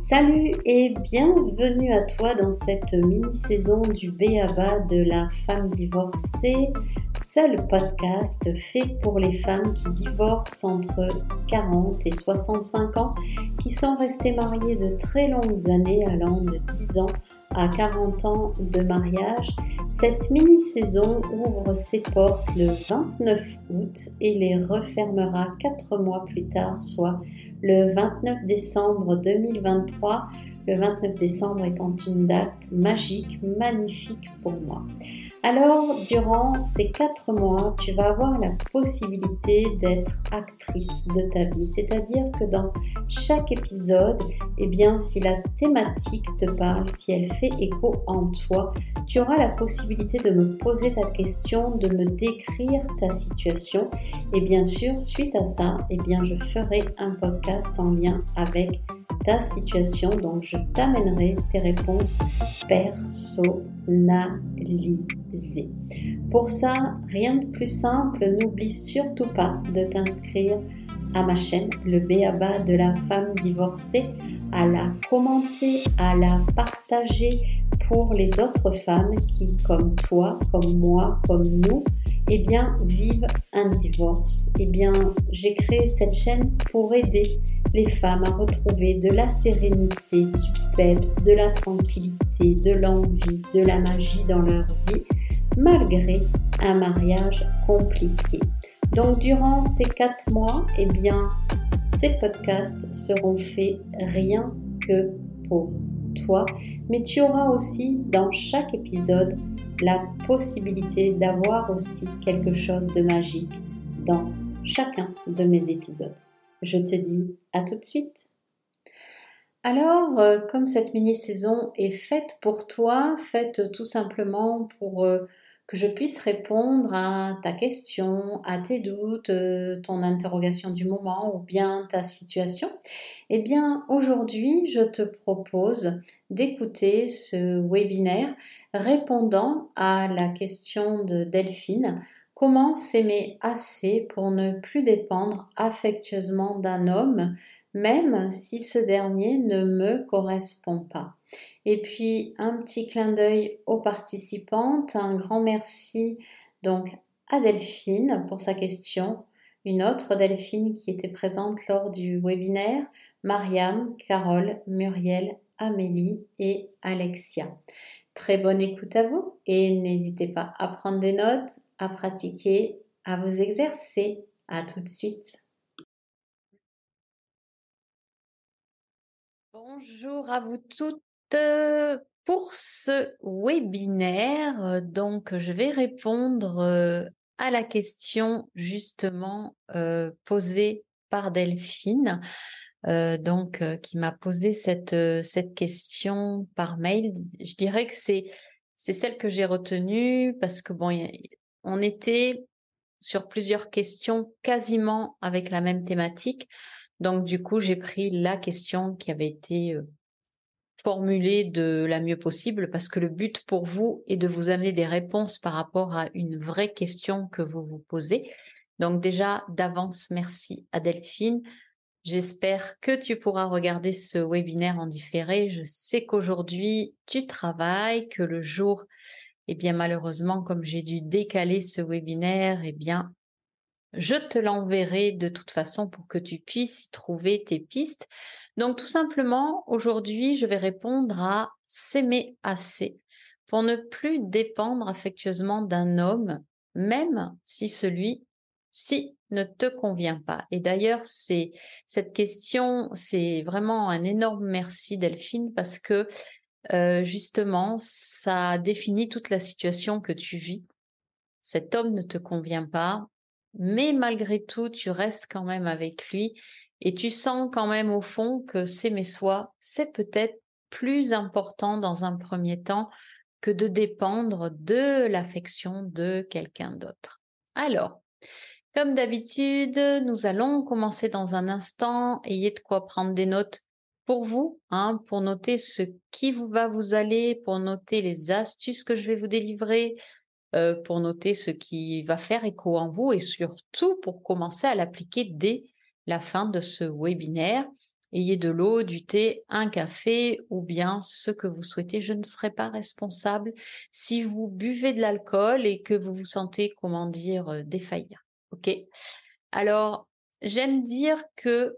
Salut et bienvenue à toi dans cette mini-saison du B.A.B.A. de la femme divorcée, seul podcast fait pour les femmes qui divorcent entre 40 et 65 ans, qui sont restées mariées de très longues années, allant de 10 ans à 40 ans de mariage. Cette mini-saison ouvre ses portes le 29 août et les refermera 4 mois plus tard, soit le 29 décembre 2023, le 29 décembre étant une date magique, magnifique pour moi. Alors, durant ces 4 mois, tu vas avoir la possibilité d'être actrice de ta vie. C'est-à-dire que dans chaque épisode, si la thématique te parle, si elle fait écho en toi, tu auras la possibilité de me poser ta question, de me décrire ta situation. Et bien sûr, suite à ça, je ferai un podcast en lien avec ta situation. Donc, je t'amènerai tes réponses personnalisées. Pour ça, rien de plus simple, n'oublie surtout pas de t'inscrire à ma chaîne, le B.A.B.A. de la femme divorcée, à la commenter, à la partager pour les autres femmes qui, comme toi, comme moi, comme nous, vivent un divorce. J'ai créé cette chaîne pour aider les femmes à retrouver de la sérénité, du peps, de la tranquillité, de l'envie, de la magie dans leur vie, malgré un mariage compliqué. Donc, durant ces 4 mois, ces podcasts seront faits rien que pour toi, mais tu auras aussi dans chaque épisode la possibilité d'avoir aussi quelque chose de magique dans chacun de mes épisodes. Je te dis à tout de suite. Alors, comme cette mini-saison est faite pour toi, faite tout simplement pour que je puisse répondre à ta question, à tes doutes, ton interrogation du moment ou bien ta situation, aujourd'hui, je te propose d'écouter ce webinaire répondant à la question de Delphine. Comment s'aimer assez pour ne plus dépendre affectueusement d'un homme, même si ce dernier ne me correspond pas ? Et puis, un petit clin d'œil aux participantes, un grand merci donc à Delphine pour sa question, une autre Delphine qui était présente lors du webinaire, Mariam, Carole, Muriel, Amélie et Alexia. Très bonne écoute à vous et n'hésitez pas à prendre des notes, à pratiquer, à vous exercer. À tout de suite. Bonjour à vous toutes. Pour ce webinaire, donc je vais répondre à la question justement posée par Delphine, qui m'a posé cette question par mail. Je dirais que c'est celle que j'ai retenue parce que on était sur plusieurs questions quasiment avec la même thématique. Donc du coup, j'ai pris la question qui avait été formulée de la mieux possible parce que le but pour vous est de vous amener des réponses par rapport à une vraie question que vous vous posez. Donc déjà, d'avance, merci à Delphine. J'espère que tu pourras regarder ce webinaire en différé. Je sais qu'aujourd'hui, tu travailles, que le jour... malheureusement, comme j'ai dû décaler ce webinaire, je te l'enverrai de toute façon pour que tu puisses y trouver tes pistes. Donc, tout simplement, aujourd'hui, je vais répondre à s'aimer assez pour ne plus dépendre affectueusement d'un homme, même si celui-ci ne te convient pas. Et d'ailleurs, cette question, c'est vraiment un énorme merci Delphine parce que justement, ça définit toute la situation que tu vis. Cet homme ne te convient pas, mais malgré tout, tu restes quand même avec lui et tu sens quand même au fond que s'aimer soi, c'est peut-être plus important dans un premier temps que de dépendre de l'affection de quelqu'un d'autre. Alors, comme d'habitude, nous allons commencer dans un instant. Ayez de quoi prendre des notes pour vous, pour noter ce qui va vous aller, pour noter les astuces que je vais vous délivrer, pour noter ce qui va faire écho en vous et surtout pour commencer à l'appliquer dès la fin de ce webinaire. Ayez de l'eau, du thé, un café ou bien ce que vous souhaitez. Je ne serai pas responsable si vous buvez de l'alcool et que vous vous sentez, comment dire, défaillir. Ok ? Alors, j'aime dire que,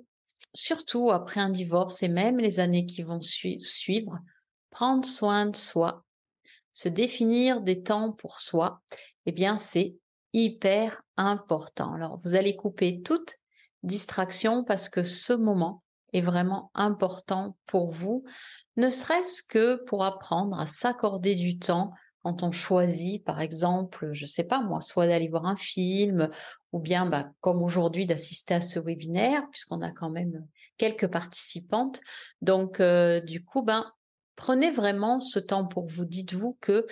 surtout après un divorce et même les années qui vont suivre, prendre soin de soi, se définir des temps pour soi, eh bien c'est hyper important. Alors, vous allez couper toute distraction parce que ce moment est vraiment important pour vous, ne serait-ce que pour apprendre à s'accorder du temps quand on choisit, par exemple, je ne sais pas moi, soit d'aller voir un film ou bien, comme aujourd'hui, d'assister à ce webinaire, puisqu'on a quand même quelques participantes. Donc, du coup, prenez vraiment ce temps pour vous. Dites-vous que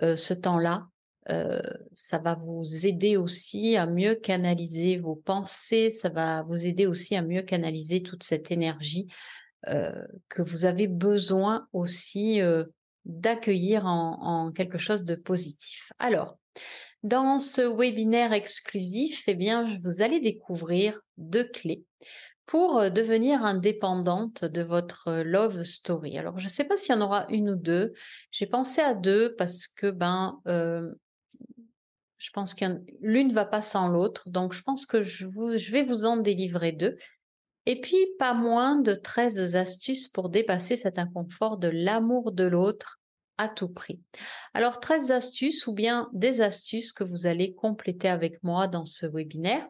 ce temps-là, ça va vous aider aussi à mieux canaliser vos pensées, ça va vous aider aussi à mieux canaliser toute cette énergie que vous avez besoin aussi d'accueillir en quelque chose de positif. Alors, dans ce webinaire exclusif, eh bien, vous allez découvrir 2 clés pour devenir indépendante de votre love story. Alors, je ne sais pas s'il y en aura 1 ou 2. J'ai pensé à 2 parce que, je pense que l'une ne va pas sans l'autre, donc je pense que je vais vous en délivrer 2. Et puis, pas moins de 13 astuces pour dépasser cet inconfort de l'amour de l'autre à tout prix. Alors, 13 astuces ou bien des astuces que vous allez compléter avec moi dans ce webinaire.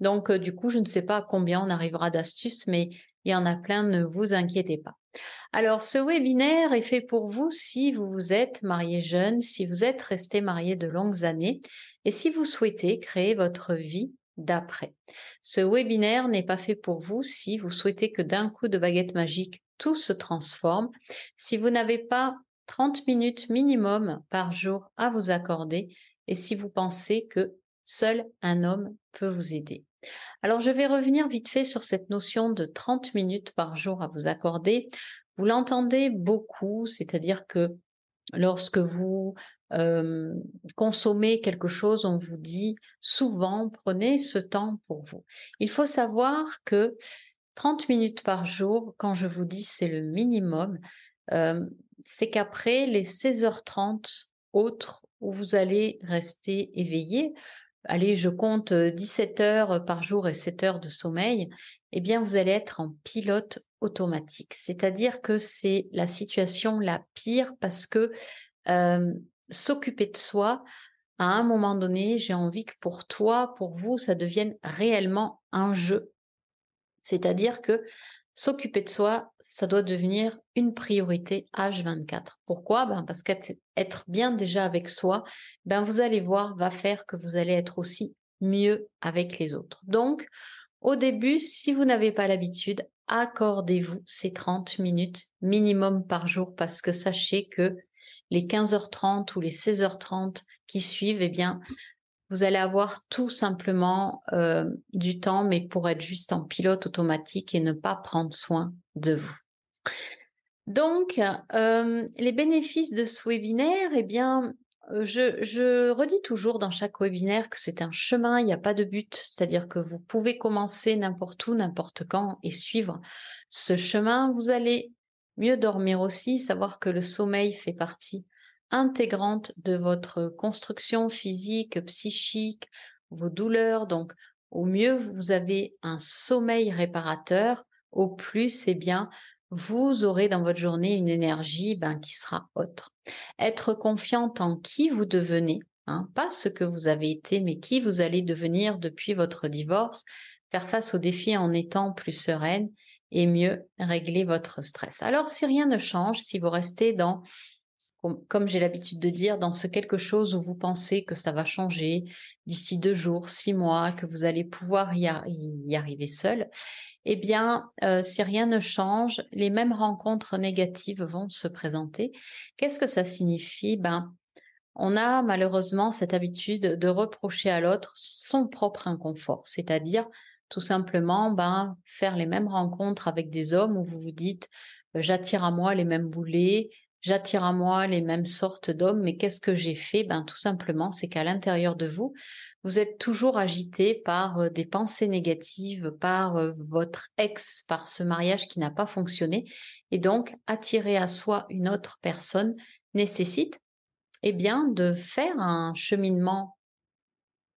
Donc, du coup, je ne sais pas à combien on arrivera d'astuces, mais il y en a plein, ne vous inquiétez pas. Alors, ce webinaire est fait pour vous si vous vous êtes marié jeune, si vous êtes resté marié de longues années et si vous souhaitez créer votre vie d'après. Ce webinaire n'est pas fait pour vous si vous souhaitez que d'un coup de baguette magique, tout se transforme, si vous n'avez pas 30 minutes minimum par jour à vous accorder et si vous pensez que seul un homme peut vous aider. Alors, je vais revenir vite fait sur cette notion de 30 minutes par jour à vous accorder. Vous l'entendez beaucoup, c'est-à-dire que lorsque vous consommez quelque chose, on vous dit souvent « prenez ce temps pour vous ». Il faut savoir que 30 minutes par jour, quand je vous dis c'est le minimum, c'est qu'après les 16h30 autres où vous allez rester éveillé, allez, je compte 17 heures par jour et 7 heures de sommeil, eh bien, vous allez être en pilote automatique. C'est-à-dire que c'est la situation la pire parce que s'occuper de soi, à un moment donné, j'ai envie que pour toi, pour vous, ça devienne réellement un jeu. C'est-à-dire que s'occuper de soi, ça doit devenir une priorité H24. Pourquoi ? Parce qu'être bien déjà avec soi, vous allez voir, va faire que vous allez être aussi mieux avec les autres. Donc, au début, si vous n'avez pas l'habitude, accordez-vous ces 30 minutes minimum par jour parce que sachez que les 15h30 ou les 16h30 qui suivent, vous allez avoir tout simplement du temps, mais pour être juste en pilote automatique et ne pas prendre soin de vous. Donc, les bénéfices de ce webinaire, je redis toujours dans chaque webinaire que c'est un chemin, il n'y a pas de but. C'est-à-dire que vous pouvez commencer n'importe où, n'importe quand et suivre ce chemin. Vous allez mieux dormir aussi, savoir que le sommeil fait partie intégrante de votre construction physique, psychique, vos douleurs. Donc, au mieux, vous avez un sommeil réparateur. Au plus, vous aurez dans votre journée une énergie qui sera autre. Être confiante en qui vous devenez, pas ce que vous avez été, mais qui vous allez devenir depuis votre divorce. Faire face aux défis en étant plus sereine et mieux régler votre stress. Alors, si rien ne change, si vous restez dans... comme j'ai l'habitude de dire, dans ce quelque chose où vous pensez que ça va changer d'ici 2 jours, 6 mois, que vous allez pouvoir y arriver seul, si rien ne change, les mêmes rencontres négatives vont se présenter. Qu'est-ce que ça signifie ? On a malheureusement cette habitude de reprocher à l'autre son propre inconfort, c'est-à-dire tout simplement faire les mêmes rencontres avec des hommes où vous vous dites « j'attire à moi les mêmes boulets », j'attire à moi les mêmes sortes d'hommes, mais qu'est-ce que j'ai fait ? Tout simplement, c'est qu'à l'intérieur de vous, vous êtes toujours agité par des pensées négatives, par votre ex, par ce mariage qui n'a pas fonctionné. Et donc, attirer à soi une autre personne nécessite de faire un cheminement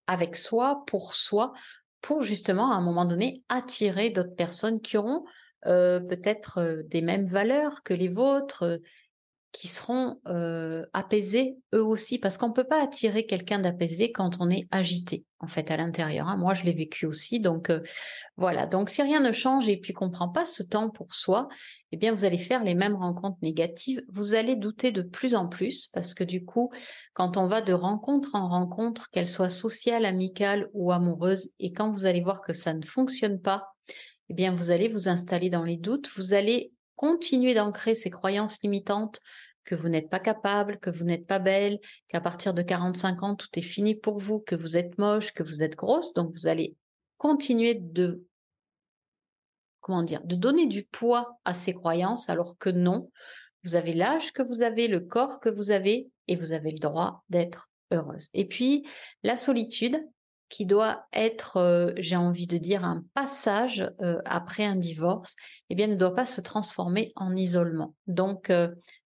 avec soi, pour justement, à un moment donné, attirer d'autres personnes qui auront peut-être des mêmes valeurs que les vôtres, qui seront apaisés eux aussi, parce qu'on ne peut pas attirer quelqu'un d'apaisé quand on est agité en fait à l'intérieur. Moi je l'ai vécu aussi, donc voilà. Donc si rien ne change et puis qu'on ne prend pas ce temps pour soi, eh bien vous allez faire les mêmes rencontres négatives, vous allez douter de plus en plus, parce que du coup quand on va de rencontre en rencontre, qu'elle soit sociale, amicale ou amoureuse, et quand vous allez voir que ça ne fonctionne pas, eh bien vous allez vous installer dans les doutes, vous allez continuez d'ancrer ces croyances limitantes que vous n'êtes pas capable, que vous n'êtes pas belle, qu'à partir de 45 ans, tout est fini pour vous, que vous êtes moche, que vous êtes grosse. Donc, vous allez continuer de, de donner du poids à ces croyances, alors que non, vous avez l'âge que vous avez, le corps que vous avez, et vous avez le droit d'être heureuse. Et puis, la solitude, qui doit être, j'ai envie de dire, un passage après un divorce, eh bien, ne doit pas se transformer en isolement. Donc,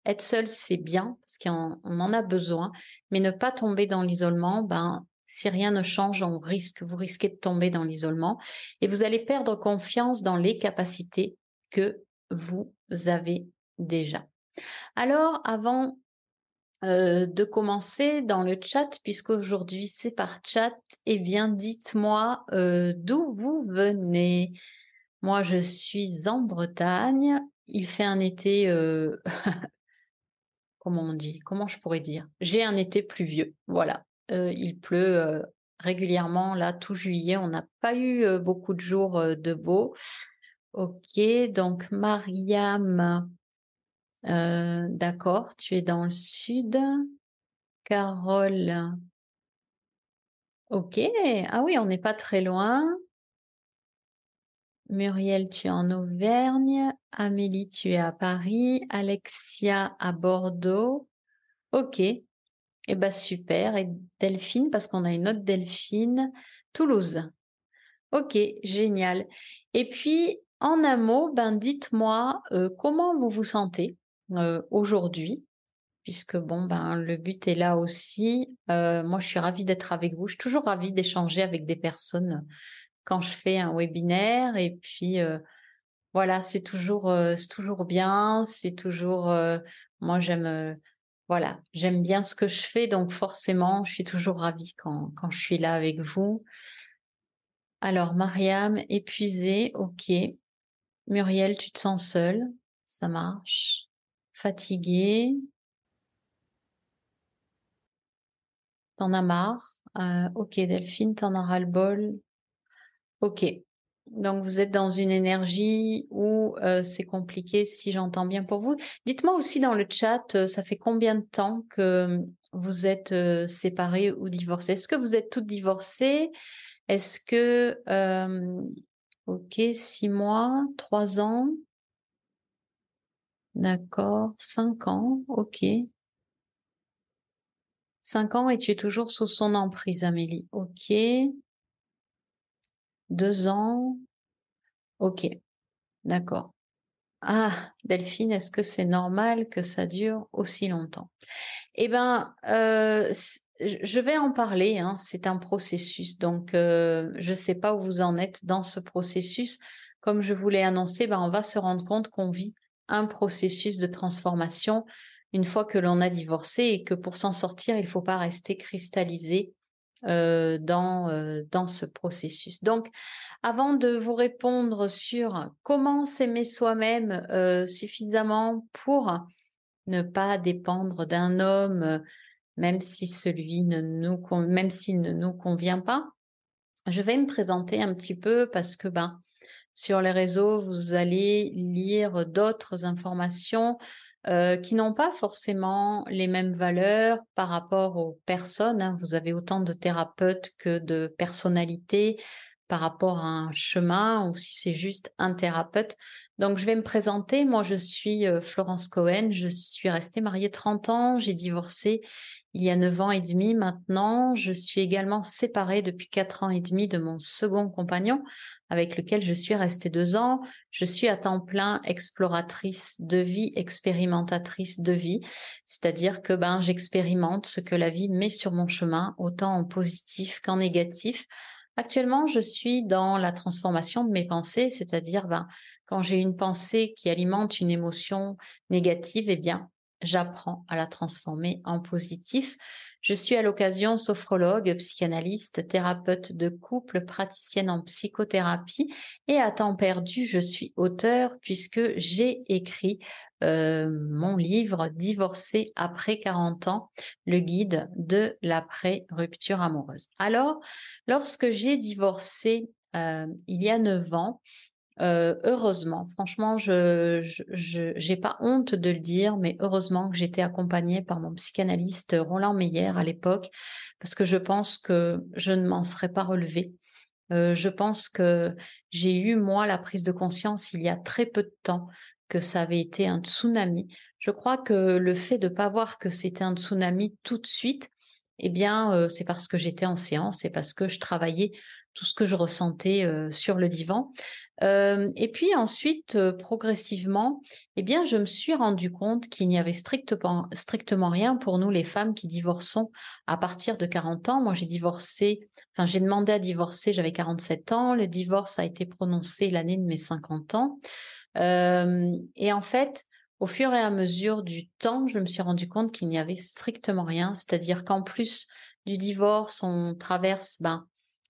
être seul, c'est bien, parce qu'on en a besoin, mais ne pas tomber dans l'isolement, si rien ne change, vous risquez de tomber dans l'isolement, et vous allez perdre confiance dans les capacités que vous avez déjà. Alors, avant de commencer dans le chat, puisqu'aujourd'hui c'est par chat, eh bien dites-moi d'où vous venez. Moi je suis en Bretagne, il fait un été, j'ai un été pluvieux, voilà, il pleut régulièrement, là tout juillet, on n'a pas eu beaucoup de jours de beau. Ok, donc Mariam... d'accord, tu es dans le sud. Carole. Ok, ah oui, on n'est pas très loin. Muriel, tu es en Auvergne. Amélie, tu es à Paris. Alexia, à Bordeaux. Ok, et super. Et Delphine, parce qu'on a une autre Delphine. Toulouse. Ok, génial. Et puis, en un mot, dites-moi comment vous vous sentez aujourd'hui, puisque le but est là aussi. Moi je suis ravie d'être avec vous, je suis toujours ravie d'échanger avec des personnes quand je fais un webinaire, et puis voilà, c'est toujours bien, c'est toujours moi j'aime voilà, j'aime bien ce que je fais, donc forcément je suis toujours ravie quand je suis là avec vous. Alors Mariam, épuisée, ok. Muriel, tu te sens seule, ça marche. Fatiguée. T'en as marre. Ok, Delphine, t'en as ras-le-bol. Ok, donc vous êtes dans une énergie où c'est compliqué, si j'entends bien pour vous. Dites-moi aussi dans le chat, ça fait combien de temps que vous êtes séparés ou divorcés? Est-ce que vous êtes toutes divorcées? Est-ce que... ok, 6 mois, 3 ans... D'accord, 5 ans, ok. 5 ans et tu es toujours sous son emprise, Amélie. Ok. 2 ans. Ok, d'accord. Ah, Delphine, est-ce que c'est normal que ça dure aussi longtemps? Eh bien, je vais en parler, hein. C'est un processus. Donc, je ne sais pas où vous en êtes dans ce processus. Comme je vous l'ai annoncé, on va se rendre compte qu'on vit un processus de transformation une fois que l'on a divorcé, et que pour s'en sortir, il ne faut pas rester cristallisé dans ce processus. Donc, avant de vous répondre sur comment s'aimer soi-même suffisamment pour ne pas dépendre d'un homme, même si même s'il ne nous convient pas, je vais me présenter un petit peu, parce que sur les réseaux, vous allez lire d'autres informations qui n'ont pas forcément les mêmes valeurs par rapport aux personnes, hein. Vous avez autant de thérapeutes que de personnalités par rapport à un chemin, ou si c'est juste un thérapeute. Donc, je vais me présenter. Moi, je suis Florence Cohen. Je suis restée mariée 30 ans. J'ai divorcé il y a 9 ans et demi maintenant. Je suis également séparée depuis 4 ans et demi de mon second compagnon avec lequel je suis restée 2 ans. Je suis à temps plein exploratrice de vie, expérimentatrice de vie, c'est-à-dire que j'expérimente ce que la vie met sur mon chemin, autant en positif qu'en négatif. Actuellement, je suis dans la transformation de mes pensées, c'est-à-dire quand j'ai une pensée qui alimente une émotion négative, j'apprends à la transformer en positif. Je suis à l'occasion sophrologue, psychanalyste, thérapeute de couple, praticienne en psychothérapie et à temps perdu, je suis auteure puisque j'ai écrit mon livre « Divorcer après 40 ans, le guide de l'après-rupture amoureuse ». Alors, lorsque j'ai divorcé il y a 9 ans, heureusement, franchement, j'ai pas honte de le dire, mais heureusement que j'étais accompagnée par mon psychanalyste Roland Meyer à l'époque, parce que je pense que je ne m'en serais pas relevée. Je pense que j'ai eu, moi, la prise de conscience il y a très peu de temps que ça avait été un tsunami. Je crois que le fait de pas voir que c'était un tsunami tout de suite, c'est parce que j'étais en séance et parce que je travaillais tout ce que je ressentais sur le divan. Et puis ensuite, progressivement, je me suis rendu compte qu'il n'y avait strictement rien pour nous, les femmes qui divorçons à partir de 40 ans. Moi, j'ai demandé à divorcer, j'avais 47 ans. Le divorce a été prononcé l'année de mes 50 ans. Et en fait, au fur et à mesure du temps, je me suis rendu compte qu'il n'y avait strictement rien. C'est-à-dire qu'en plus du divorce, on traverse,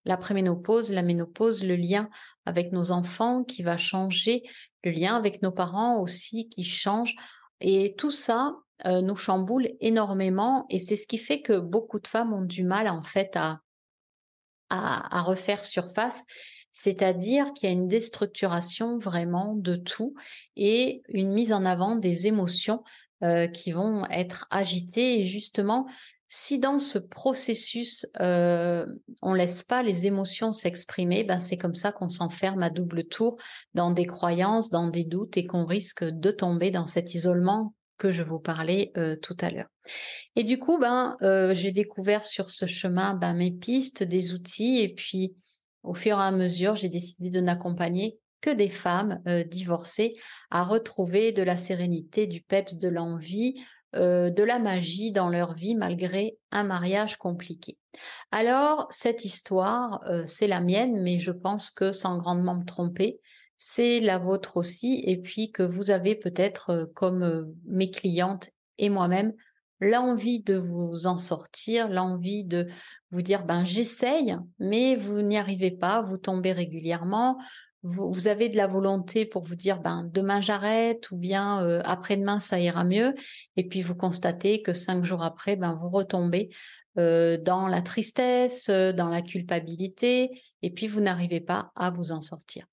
la préménopause, la ménopause, le lien avec nos enfants qui va changer, le lien avec nos parents aussi qui change. Et tout ça nous chamboule énormément et c'est ce qui fait que beaucoup de femmes ont du mal à refaire surface. C'est-à-dire qu'il y a une déstructuration vraiment de tout et une mise en avant des émotions qui vont être agitées et justement, si dans ce processus, on laisse pas les émotions s'exprimer, c'est comme ça qu'on s'enferme à double tour dans des croyances, dans des doutes et qu'on risque de tomber dans cet isolement que je vous parlais tout à l'heure. Et du coup, j'ai découvert sur ce chemin mes pistes, des outils et puis au fur et à mesure, j'ai décidé de n'accompagner que des femmes divorcées à retrouver de la sérénité, du peps, de l'envie, de la magie dans leur vie malgré un mariage compliqué. Alors, cette histoire, c'est la mienne, mais je pense que sans grandement me tromper, c'est la vôtre aussi, et puis que vous avez peut-être, comme mes clientes et moi-même, l'envie de vous en sortir, l'envie de vous dire, j'essaye, mais vous n'y arrivez pas, vous tombez régulièrement. Vous avez de la volonté pour vous dire demain j'arrête ou bien après-demain ça ira mieux et puis vous constatez que 5 jours après vous retombez dans la tristesse, dans la culpabilité et puis vous n'arrivez pas à vous en sortir.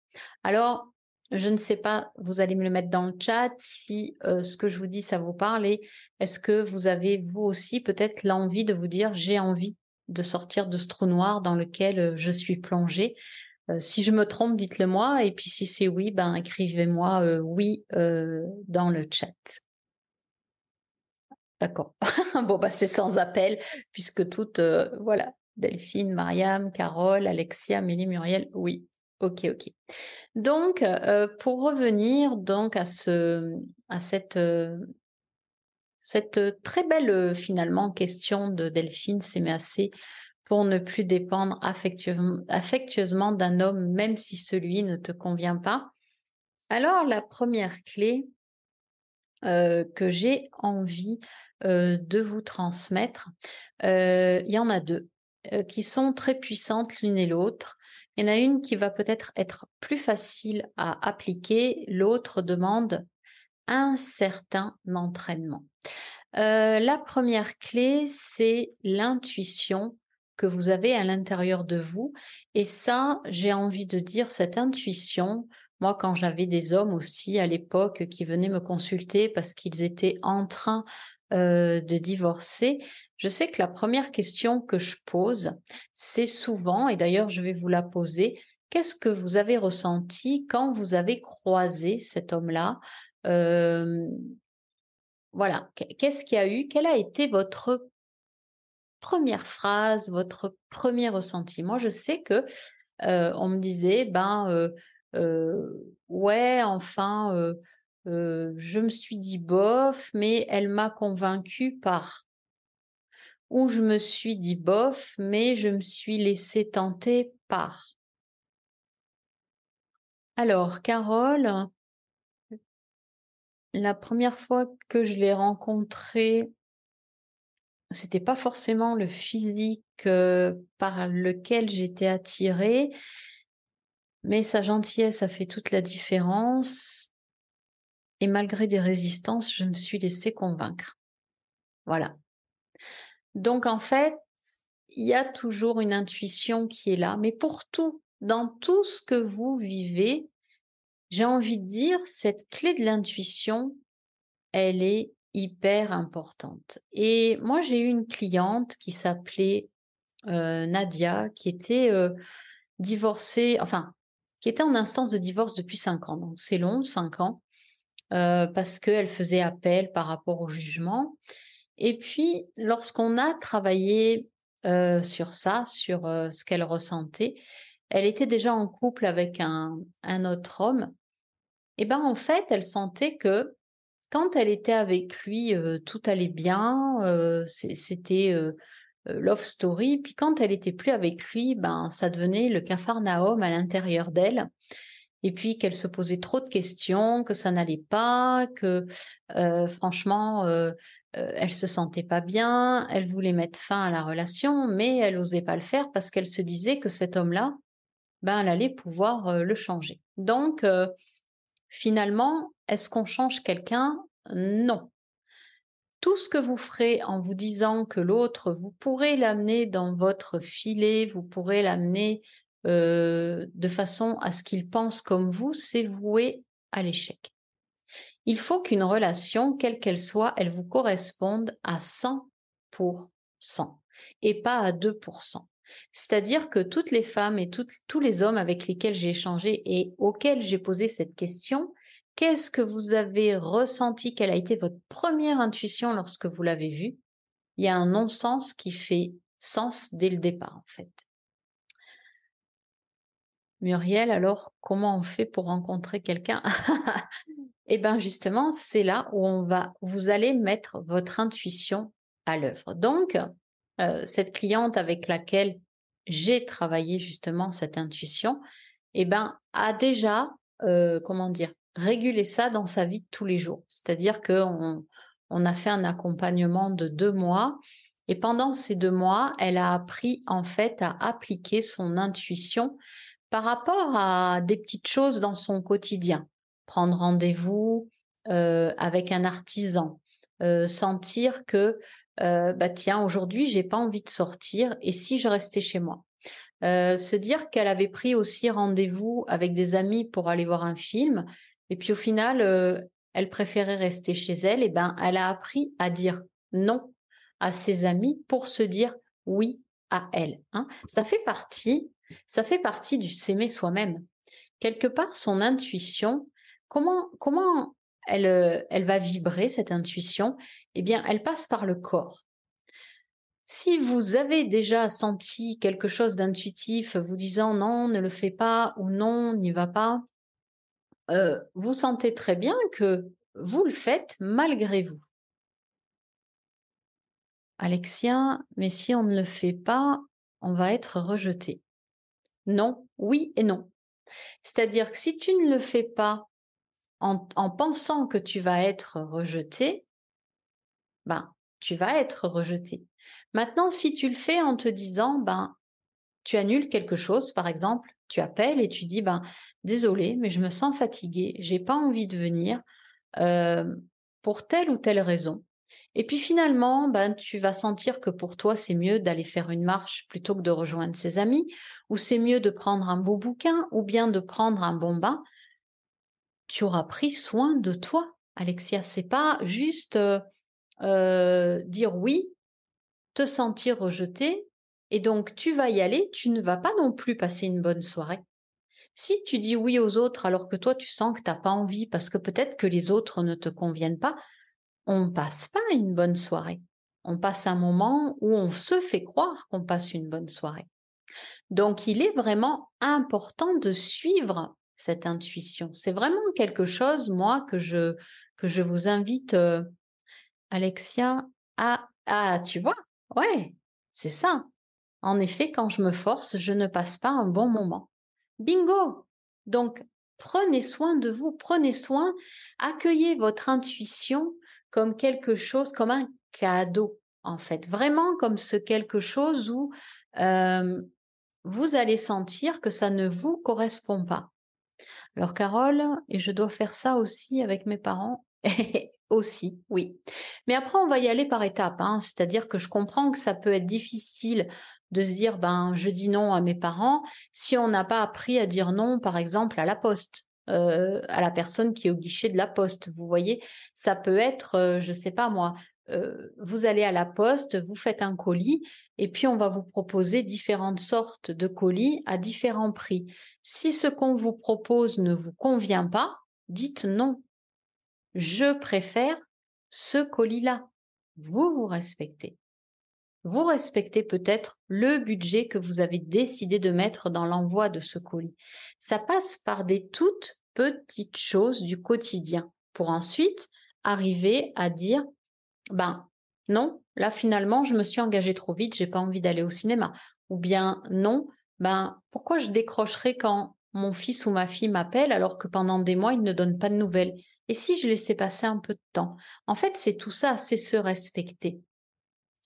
Alors je ne sais pas, vous allez me le mettre dans le chat si ce que je vous dis ça vous parle et est-ce que vous avez vous aussi peut-être l'envie de vous dire j'ai envie de sortir de ce trou noir dans lequel je suis plongée. Si je me trompe, dites-le moi. Et puis si c'est oui, écrivez-moi oui dans le chat. D'accord. Bon, c'est sans appel puisque toutes, voilà, Delphine, Mariam, Carole, Alexia, Amélie, Muriel, oui. Ok. Donc, pour revenir donc à cette très belle finalement question de Delphine, c'est mais assez pour ne plus dépendre affectueusement d'un homme, même si celui ne te convient pas. Alors, la première clé que j'ai envie de vous transmettre, il y en a 2 qui sont très puissantes l'une et l'autre. Il y en a une qui va peut-être être plus facile à appliquer, l'autre demande un certain entraînement. La première clé, c'est l'intuition que vous avez à l'intérieur de vous. Et ça, j'ai envie de dire, cette intuition, moi quand j'avais des hommes aussi à l'époque qui venaient me consulter parce qu'ils étaient en train de divorcer, je sais que la première question que je pose, c'est souvent, et d'ailleurs je vais vous la poser, qu'est-ce que vous avez ressenti quand vous avez croisé cet homme-là ? Voilà, qu'est-ce qu'il y a eu ? Quelle a été votre première phrase, votre premier ressenti. Moi, je sais que on me disait, je me suis dit bof, mais elle m'a convaincue par. Ou je me suis dit bof, mais je me suis laissée tenter par. Alors, Carole, la première fois que je l'ai rencontrée, c'était pas forcément le physique par lequel j'étais attirée, mais sa gentillesse a fait toute la différence. Et malgré des résistances, je me suis laissée convaincre. Voilà. Donc en fait, il y a toujours une intuition qui est là. Mais pour tout, dans tout ce que vous vivez, j'ai envie de dire, cette clé de l'intuition, elle est hyper importante. Et moi, j'ai eu une cliente qui s'appelait Nadia, qui était divorcée, enfin, qui était en instance de divorce depuis 5 ans. Donc c'est long, 5 ans. Parce qu'elle faisait appel par rapport au jugement. Et puis, lorsqu'on a travaillé sur ça, sur ce qu'elle ressentait, elle était déjà en couple avec un autre homme. Et bien, en fait, elle sentait que quand elle était avec lui, tout allait bien, c'était love story. Puis quand elle n'était plus avec lui, ben, ça devenait le Capharnaüm à l'intérieur d'elle. Et puis qu'elle se posait trop de questions, que ça n'allait pas, que franchement, elle se sentait pas bien, elle voulait mettre fin à la relation, mais elle n'osait pas le faire parce qu'elle se disait que cet homme-là, ben, elle allait pouvoir le changer. Donc, finalement, est-ce qu'on change quelqu'un? Non. Tout ce que vous ferez en vous disant que l'autre, vous pourrez l'amener dans votre filet, vous pourrez l'amener... de façon à ce qu'il pense comme vous, c'est voué à l'échec. Il faut qu'une relation, quelle qu'elle soit, elle vous corresponde à 100% et pas à 2%. C'est-à-dire que toutes les femmes et tous les hommes avec lesquels j'ai échangé et auxquels j'ai posé cette question, qu'est-ce que vous avez ressenti, quelle a été votre première intuition lorsque vous l'avez vue? Il y a un non-sens qui fait sens dès le départ en fait. Muriel, alors comment on fait pour rencontrer quelqu'un? Eh bien justement, c'est là où vous allez mettre votre intuition à l'œuvre. Donc, cette cliente avec laquelle j'ai travaillé justement cette intuition, eh bien, a déjà, régulé ça dans sa vie de tous les jours. C'est-à-dire qu'on a fait un accompagnement de 2 mois et pendant ces 2 mois, elle a appris en fait à appliquer son intuition par rapport à des petites choses dans son quotidien. Prendre rendez-vous avec un artisan, sentir que, tiens, aujourd'hui, j'ai pas envie de sortir, et si je restais chez moi? Se dire qu'elle avait pris aussi rendez-vous avec des amis pour aller voir un film, et puis au final, elle préférait rester chez elle, et ben, elle a appris à dire non à ses amis pour se dire oui à elle. Hein. Ça fait partie du s'aimer soi-même. Quelque part, son intuition, comment elle va vibrer, cette intuition? Eh bien, elle passe par le corps. Si vous avez déjà senti quelque chose d'intuitif, vous disant non, ne le fais pas, ou non, n'y va pas, vous sentez très bien que vous le faites malgré vous. Alexia, mais si on ne le fait pas, on va être rejeté. Non, oui et non. C'est-à-dire que si tu ne le fais pas en pensant que tu vas être rejeté, ben, tu vas être rejeté. Maintenant, si tu le fais en te disant, ben, tu annules quelque chose, par exemple, tu appelles et tu dis, ben, désolé, mais je me sens fatiguée, j'ai pas envie de venir pour telle ou telle raison. Et puis finalement, ben, tu vas sentir que pour toi, c'est mieux d'aller faire une marche plutôt que de rejoindre ses amis, ou c'est mieux de prendre un beau bouquin, ou bien de prendre un bon bain. Tu auras pris soin de toi, Alexia. C'est pas juste dire oui, te sentir rejetée, et donc tu vas y aller, tu ne vas pas non plus passer une bonne soirée. Si tu dis oui aux autres alors que toi, tu sens que tu n'as pas envie, parce que peut-être que les autres ne te conviennent pas, on ne passe pas une bonne soirée. on passe un moment où on se fait croire qu'on passe une bonne soirée. Donc, il est vraiment important de suivre cette intuition. C'est vraiment quelque chose, moi, que je vous invite, Alexia, à tu vois, ouais, c'est ça. En effet, quand je me force, je ne passe pas un bon moment. Bingo! Donc, prenez soin de vous, prenez soin, accueillez votre intuition comme quelque chose, comme un cadeau, en fait. Vraiment comme ce quelque chose où vous allez sentir que ça ne vous correspond pas. Alors, Carole, et je dois faire ça aussi avec mes parents, aussi, oui. Mais après, on va y aller par étapes, hein. C'est-à-dire que je comprends que ça peut être difficile de se dire, ben, je dis non à mes parents si on n'a pas appris à dire non, par exemple, à la poste, à la personne qui est au guichet de la poste. Vous voyez, ça peut être, je ne sais pas moi, vous allez à la poste, vous faites un colis et puis on va vous proposer différentes sortes de colis à différents prix. Si ce qu'on vous propose ne vous convient pas, dites non. Je préfère ce colis-là. Vous vous respectez. Vous respectez peut-être le budget que vous avez décidé de mettre dans l'envoi de ce colis. Ça passe par des toutes petites choses du quotidien pour ensuite arriver à dire « ben non, là finalement je me suis engagée trop vite, j'ai pas envie d'aller au cinéma » ou bien « non, ben pourquoi je décrocherai quand mon fils ou ma fille m'appelle alors que pendant des mois il ne donne pas de nouvelles ?» Et si je laissais passer un peu de temps? En fait, c'est tout ça, c'est se respecter.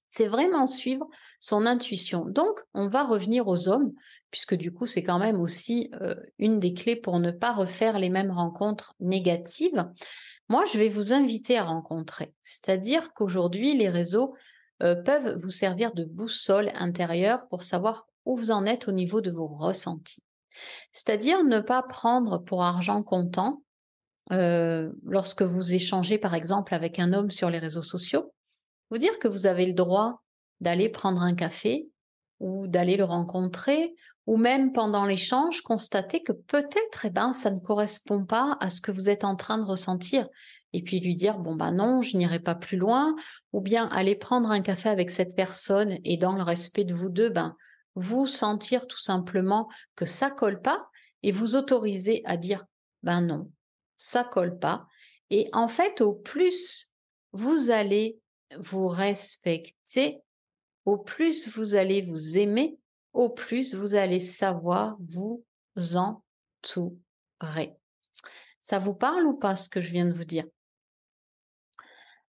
C'est vraiment suivre son intuition. Donc, on va revenir aux hommes, puisque du coup, c'est quand même aussi une des clés pour ne pas refaire les mêmes rencontres négatives. Moi, je vais vous inviter à rencontrer. C'est-à-dire qu'aujourd'hui, les réseaux peuvent vous servir de boussole intérieure pour savoir où vous en êtes au niveau de vos ressentis. C'est-à-dire ne pas prendre pour argent comptant lorsque vous échangez par exemple avec un homme sur les réseaux sociaux, vous dire que vous avez le droit d'aller prendre un café ou d'aller le rencontrer ou même pendant l'échange constater que peut-être ça ne correspond pas à ce que vous êtes en train de ressentir et puis lui dire bon ben non je n'irai pas plus loin ou bien aller prendre un café avec cette personne et dans le respect de vous deux vous sentir tout simplement que ça colle pas et vous autoriser à dire ben non ça colle pas. Et en fait, au plus vous allez vous respecter, au plus vous allez vous aimer, au plus vous allez savoir vous entourer. Ça vous parle ou pas ce que je viens de vous dire?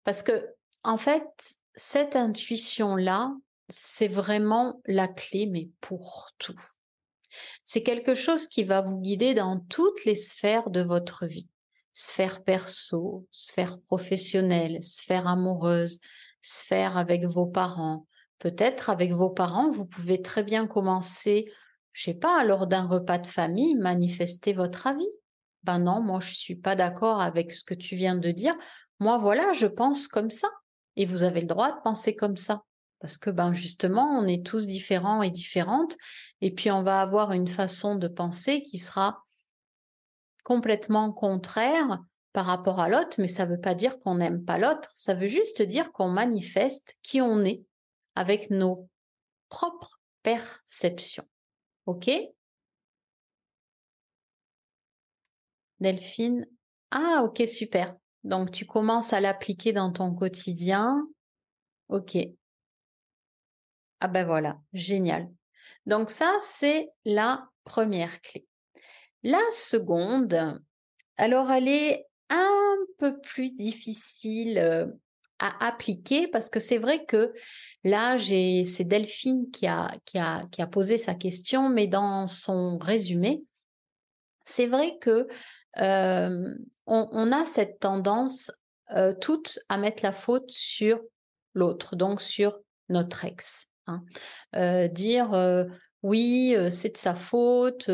Parce que, en fait, cette intuition-là, c'est vraiment la clé, mais pour tout. C'est quelque chose qui va vous guider dans toutes les sphères de votre vie. Sphère perso, sphère professionnelle, sphère amoureuse, sphère avec vos parents. Peut-être avec vos parents, vous pouvez très bien commencer, je ne sais pas, lors d'un repas de famille, manifester votre avis. Ben non, moi je ne suis pas d'accord avec ce que tu viens de dire. Moi voilà, je pense comme ça. Et vous avez le droit de penser comme ça. Parce que justement, on est tous différents et différentes. Et puis on va avoir une façon de penser qui sera complètement contraire par rapport à l'autre, mais ça ne veut pas dire qu'on n'aime pas l'autre, ça veut juste dire qu'on manifeste qui on est avec nos propres perceptions. Ok? Delphine, ah ok, super. Donc tu commences à l'appliquer dans ton quotidien. Ok. Ah ben voilà, génial. Donc ça, c'est la première clé. La seconde, alors elle est un peu plus difficile à appliquer parce que c'est vrai que là, c'est Delphine qui a posé sa question, mais dans son résumé, c'est vrai que on a cette tendance toute à mettre la faute sur l'autre, donc sur notre ex. Hein. Dire oui c'est de sa faute,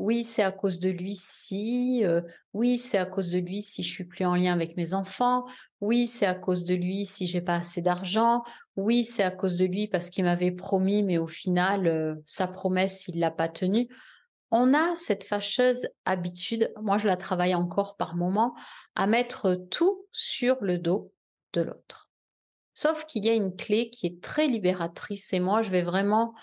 oui c'est à cause de lui si, oui c'est à cause de lui si je suis plus en lien avec mes enfants, oui c'est à cause de lui si j'ai pas assez d'argent, oui c'est à cause de lui parce qu'il m'avait promis mais au final sa promesse il l'a pas tenue. On a cette fâcheuse habitude, moi je la travaille encore par moment, à mettre tout sur le dos de l'autre. Sauf qu'il y a une clé qui est très libératrice et moi, je vais vraiment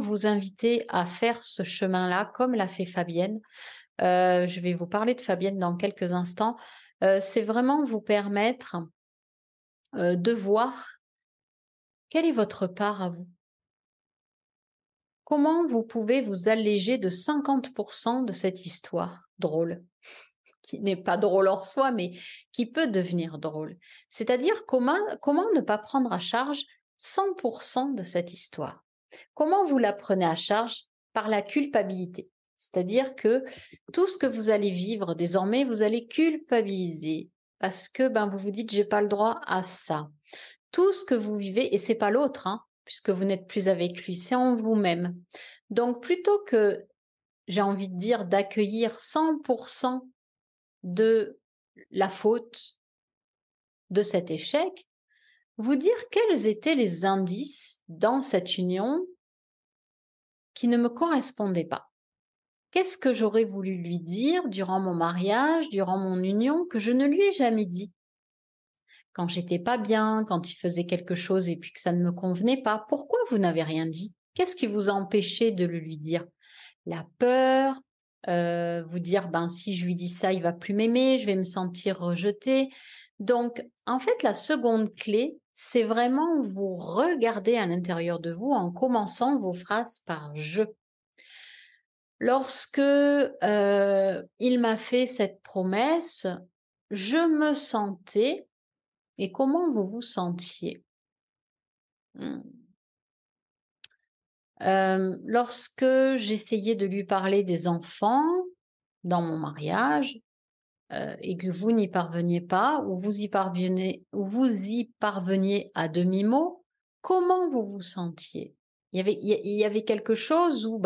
vous inviter à faire ce chemin-là comme l'a fait Fabienne. Je vais vous parler de Fabienne dans quelques instants. C'est vraiment vous permettre de voir quelle est votre part à vous. Comment vous pouvez vous alléger de 50% de cette histoire drôle, qui n'est pas drôle en soi, mais qui peut devenir drôle. C'est-à-dire comment ne pas prendre à charge 100% de cette histoire. Comment vous la prenez à charge? Par la culpabilité. C'est-à-dire que tout ce que vous allez vivre désormais, vous allez culpabiliser parce que vous vous dites « j'ai pas le droit à ça ». Tout ce que vous vivez, et c'est pas l'autre, puisque vous n'êtes plus avec lui, c'est en vous-même. Donc plutôt que, j'ai envie de dire, d'accueillir 100% de la faute de cet échec, vous dire quels étaient les indices dans cette union qui ne me correspondaient pas. Qu'est-ce que j'aurais voulu lui dire durant mon mariage, durant mon union, que je ne lui ai jamais dit? Quand j'étais pas bien, quand il faisait quelque chose et puis que ça ne me convenait pas, pourquoi vous n'avez rien dit? Qu'est-ce qui vous a empêché de le lui dire? La peur, vous dire si je lui dis ça, il va plus m'aimer, je vais me sentir rejetée. Donc en fait la seconde clé, c'est vraiment vous regarder à l'intérieur de vous en commençant vos phrases par je. Lorsque il m'a fait cette promesse, je me sentais. Et comment vous vous sentiez? Lorsque j'essayais de lui parler des enfants dans mon mariage et que vous n'y parveniez pas ou vous y parveniez à demi-mot, comment vous vous sentiez? Il y avait quelque chose où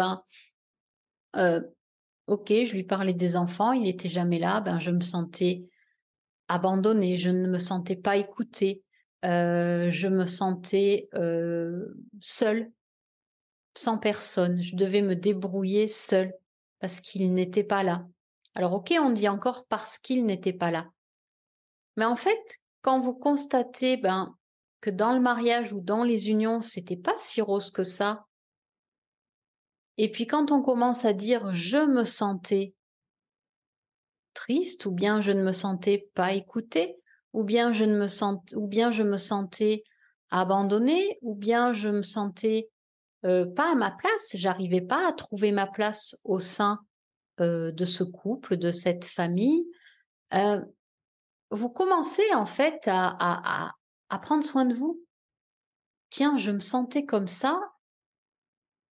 ok, je lui parlais des enfants, il n'était jamais là, je me sentais abandonnée, je ne me sentais pas écoutée, je me sentais seule, sans personne, je devais me débrouiller seule parce qu'il n'était pas là. Alors ok, on dit encore parce qu'il n'était pas là. Mais en fait, quand vous constatez que dans le mariage ou dans les unions, c'était pas si rose que ça, et puis quand on commence à dire « je me sentais », triste, ou bien je ne me sentais pas écoutée, ou bien je me sentais abandonnée, ou bien je me sentais pas à ma place, j'arrivais pas à trouver ma place au sein de ce couple, de cette famille. Vous commencez en fait à prendre soin de vous. Tiens, je me sentais comme ça.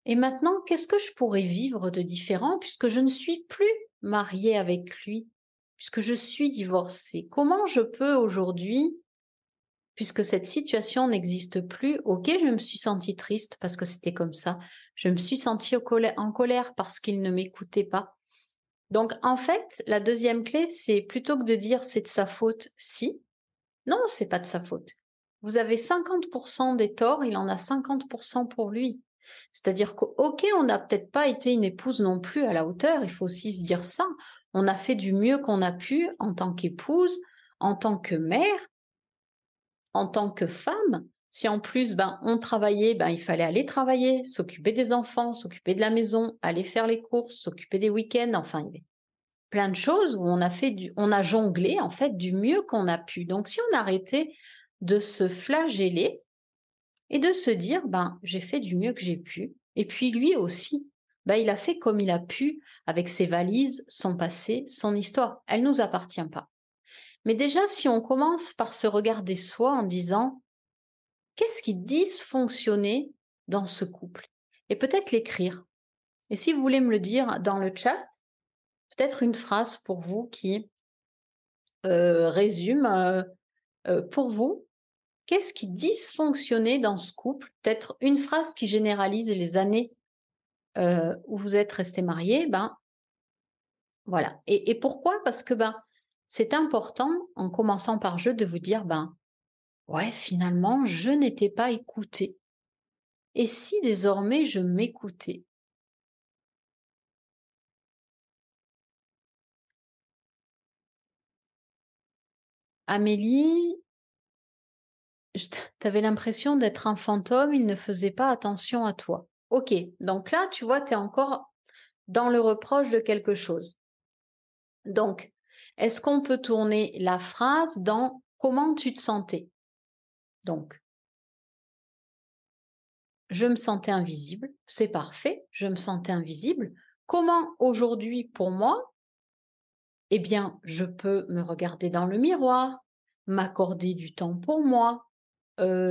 Et maintenant, qu'est-ce que je pourrais vivre de différent puisque je ne suis plus mariée avec lui, puisque je suis divorcée? Comment je peux aujourd'hui, puisque cette situation n'existe plus, ok, je me suis sentie triste parce que c'était comme ça, je me suis sentie en colère parce qu'il ne m'écoutait pas. Donc en fait, la deuxième clé, c'est plutôt que de dire c'est de sa faute, si, non, c'est pas de sa faute. Vous avez 50% des torts, il en a 50% pour lui. C'est-à-dire que, ok, on n'a peut-être pas été une épouse non plus à la hauteur, il faut aussi se dire ça. On a fait du mieux qu'on a pu en tant qu'épouse, en tant que mère, en tant que femme. Si en plus, on travaillait, il fallait aller travailler, s'occuper des enfants, s'occuper de la maison, aller faire les courses, s'occuper des week-ends, enfin, il y avait plein de choses où on a jonglé, en fait, du mieux qu'on a pu. Donc, si on arrêtait de se flageller, et de se dire, j'ai fait du mieux que j'ai pu. Et puis lui aussi, il a fait comme il a pu avec ses valises, son passé, son histoire. Elle ne nous appartient pas. Mais déjà, si on commence par se regarder soi en disant, qu'est-ce qui dysfonctionnait dans ce couple? Et peut-être l'écrire. Et si vous voulez me le dire dans le chat, peut-être une phrase pour vous qui résume pour vous. Qu'est-ce qui dysfonctionnait dans ce couple? Peut-être une phrase qui généralise les années où vous êtes restés mariés. Voilà. Et pourquoi? Parce que c'est important, en commençant par je, de vous dire, ouais, finalement, je n'étais pas écoutée. Et si désormais je m'écoutais? Amélie, tu avais l'impression d'être un fantôme, il ne faisait pas attention à toi. Ok, donc là, tu vois, tu es encore dans le reproche de quelque chose. Donc, est-ce qu'on peut tourner la phrase dans « comment tu te sentais ?» Donc, je me sentais invisible, c'est parfait, je me sentais invisible. Comment aujourd'hui pour moi? Eh bien, je peux me regarder dans le miroir, m'accorder du temps pour moi.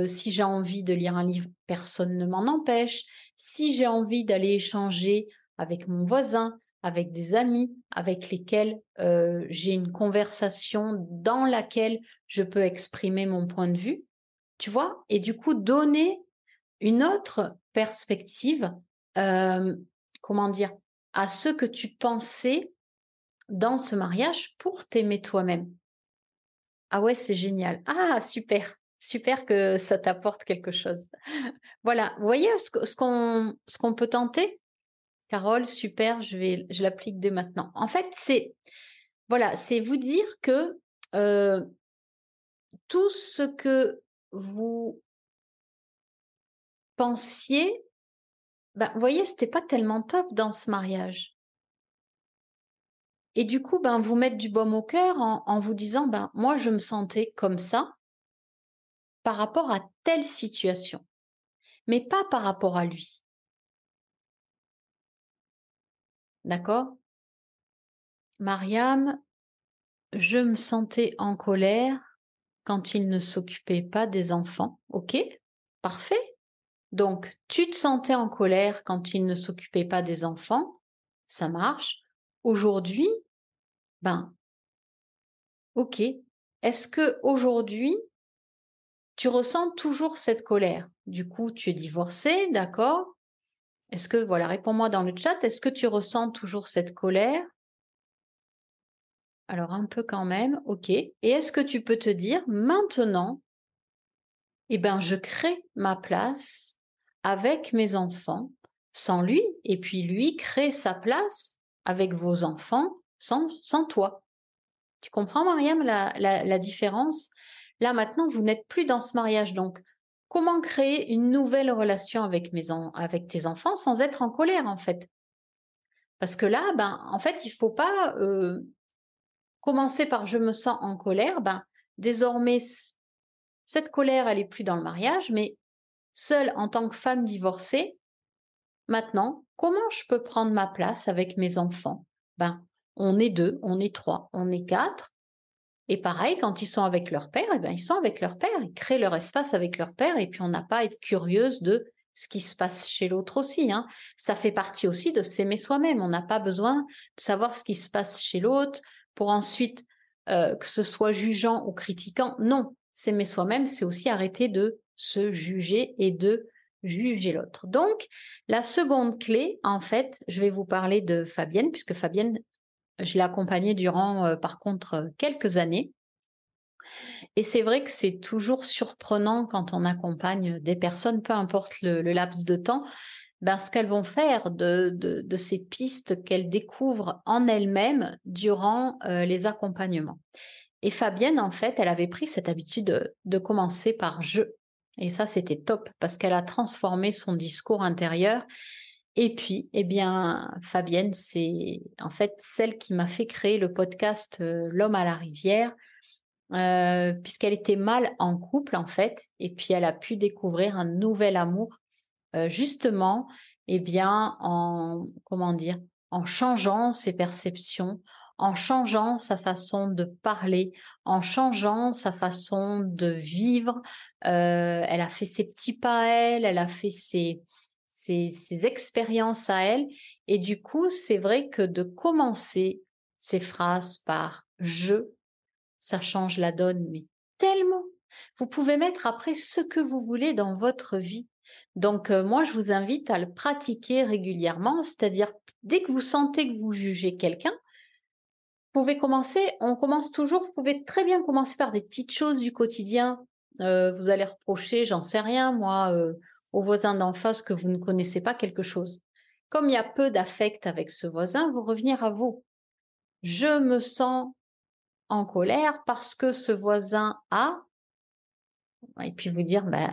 Si j'ai envie de lire un livre, personne ne m'en empêche. Si j'ai envie d'aller échanger avec mon voisin, avec des amis avec lesquels j'ai une conversation dans laquelle je peux exprimer mon point de vue, tu vois, et du coup donner une autre perspective, comment dire, à ce que tu pensais dans ce mariage pour t'aimer toi-même. Ah ouais, c'est génial. Ah, super, super que ça t'apporte quelque chose. Voilà, vous voyez ce qu'on peut tenter ? Carole, super, je l'applique dès maintenant. En fait, c'est voilà, c'est vous dire que tout ce que vous pensiez, ben, vous voyez, c'était pas tellement top dans ce mariage. Et du coup, ben, vous mettre du baume au cœur en vous disant, ben, moi, je me sentais comme ça par rapport à telle situation, mais pas par rapport à lui. D'accord? Mariam, je me sentais en colère quand il ne s'occupait pas des enfants. Ok? Parfait. Donc, tu te sentais en colère quand il ne s'occupait pas des enfants. Ça marche. Aujourd'hui, ben, ok. Est-ce que aujourd'hui, tu ressens toujours cette colère? Du coup, tu es divorcée, d'accord? Est-ce que, voilà, réponds-moi dans le chat, est-ce que tu ressens toujours cette colère? Alors, un peu quand même, ok. Et est-ce que tu peux te dire, maintenant, eh ben, je crée ma place avec mes enfants, sans lui, et puis lui crée sa place avec vos enfants, sans toi. Tu comprends, Mariam, la différence? Là, maintenant, vous n'êtes plus dans ce mariage, donc... Comment créer une nouvelle relation avec tes enfants sans être en colère, en fait? Parce que là, ben, en fait, il ne faut pas commencer par « je me sens en colère ». Ben, désormais, cette colère, elle n'est plus dans le mariage, mais seule en tant que femme divorcée, maintenant, comment je peux prendre ma place avec mes enfants? Ben, on est 2, on est 3, on est 4. Et pareil, quand ils sont avec leur père, eh bien, ils sont avec leur père, ils créent leur espace avec leur père, et puis on n'a pas à être curieuse de ce qui se passe chez l'autre aussi. Hein. Ça fait partie aussi de s'aimer soi-même. On n'a pas besoin de savoir ce qui se passe chez l'autre pour ensuite que ce soit jugeant ou critiquant. Non, s'aimer soi-même, c'est aussi arrêter de se juger et de juger l'autre. Donc, la seconde clé, en fait, je vais vous parler de Fabienne, puisque Fabienne... Je l'ai accompagnée durant, par contre, quelques années. Et c'est vrai que c'est toujours surprenant quand on accompagne des personnes, peu importe le laps de temps, ben, ce qu'elles vont faire de ces pistes qu'elles découvrent en elles-mêmes durant les accompagnements. Et Fabienne, en fait, elle avait pris cette habitude de commencer par « je ». Et ça, c'était top parce qu'elle a transformé son discours intérieur. Et puis, eh bien, Fabienne, c'est en fait celle qui m'a fait créer le podcast « L'homme à la rivière » puisqu'elle était mal en couple, en fait. Et puis, elle a pu découvrir un nouvel amour, justement, eh bien, en changeant ses perceptions, en changeant sa façon de parler, en changeant sa façon de vivre. Elle a fait ses petits pas à elle, elle a fait ses expériences à elle, et du coup c'est vrai que de commencer ces phrases par « je », ça change la donne, mais tellement. Vous pouvez mettre après ce que vous voulez dans votre vie, donc moi je vous invite à le pratiquer régulièrement, c'est-à-dire dès que vous sentez que vous jugez quelqu'un, vous pouvez commencer, on commence toujours, vous pouvez très bien commencer par des petites choses du quotidien, vous allez reprocher, j'en sais rien moi, au voisin d'en face que vous ne connaissez pas quelque chose. Comme il y a peu d'affect avec ce voisin, vous revenir à vous. Je me sens en colère parce que ce voisin a, et puis vous dire, bah,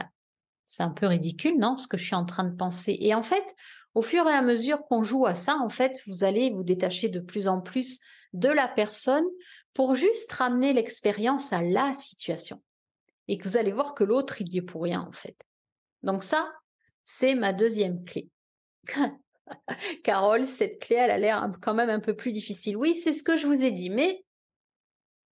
c'est un peu ridicule, non, ce que je suis en train de penser. Et en fait, au fur et à mesure qu'on joue à ça, en fait, vous allez vous détacher de plus en plus de la personne pour juste ramener l'expérience à la situation. Et que vous allez voir que l'autre, il y est pour rien, en fait. Donc ça, c'est ma deuxième clé. Carole, cette clé, elle a l'air quand même un peu plus difficile. Oui, c'est ce que je vous ai dit, mais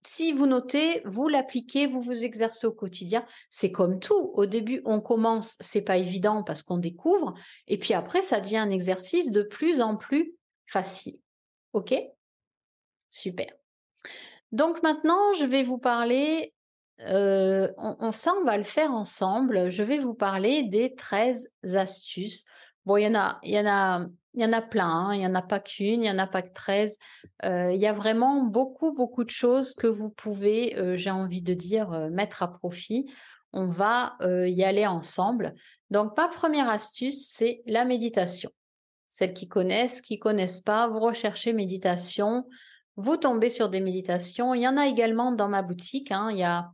si vous notez, vous l'appliquez, vous vous exercez au quotidien, c'est comme tout. Au début, on commence, c'est pas évident parce qu'on découvre, et puis après, ça devient un exercice de plus en plus facile. OK? Super. Donc maintenant, je vais vous parler, ça on va le faire ensemble, je vais vous parler des 13 astuces. Bon, il y en a plein, hein. Il n'y en a pas qu'une, il n'y en a pas que 13. Il y a vraiment beaucoup, beaucoup de choses que vous pouvez, j'ai envie de dire, mettre à profit. On va y aller ensemble. Donc, ma première astuce, c'est la méditation. Celles qui connaissent pas, vous recherchez méditation, vous tombez sur des méditations. Il y en a également dans ma boutique, hein.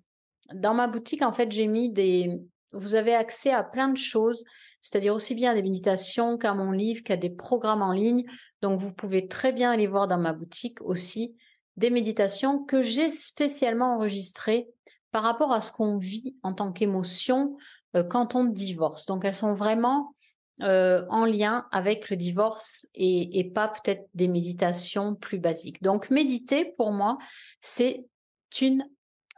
Dans ma boutique, en fait, j'ai mis des... Vous avez accès à plein de choses, c'est-à-dire aussi bien à des méditations qu'à mon livre, qu'à des programmes en ligne. Donc, vous pouvez très bien aller voir dans ma boutique aussi des méditations que j'ai spécialement enregistrées par rapport à ce qu'on vit en tant qu'émotion quand on divorce. Donc, elles sont vraiment en lien avec le divorce et pas peut-être des méditations plus basiques. Donc, méditer, pour moi, c'est une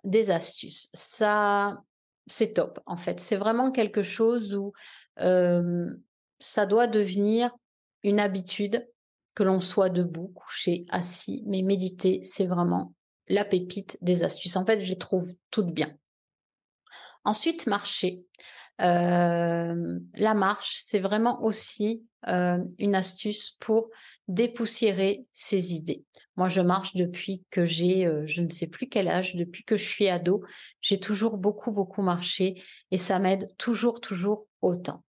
des astuces. Ça... c'est top, en fait. C'est vraiment quelque chose où ça doit devenir une habitude, que l'on soit debout, couché, assis. Mais méditer, c'est vraiment la pépite des astuces. En fait, je les trouve toutes bien. Ensuite, marcher. La marche, c'est vraiment aussi une astuce pour dépoussiérer ses idées. Moi, je marche depuis que j'ai, je ne sais plus quel âge, depuis que je suis ado, j'ai toujours beaucoup, beaucoup marché et ça m'aide toujours, toujours autant.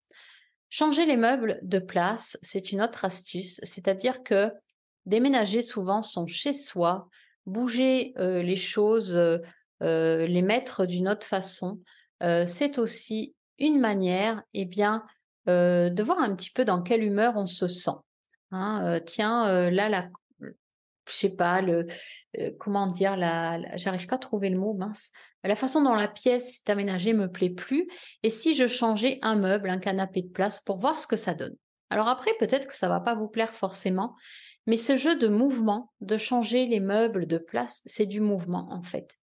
Changer les meubles de place, c'est une autre astuce, c'est-à-dire que déménager souvent son chez-soi, bouger les choses, les mettre d'une autre façon, c'est aussi une manière, eh bien, de voir un petit peu dans quelle humeur on se sent. Hein, tiens, là, je sais pas, comment dire, j'arrive pas à trouver le mot, mince. La façon dont la pièce est aménagée me plaît plus. Et si je changeais un meuble, un canapé de place pour voir ce que ça donne. Alors après, peut-être que ça va pas vous plaire forcément, mais ce jeu de mouvement, de changer les meubles de place, c'est du mouvement en fait.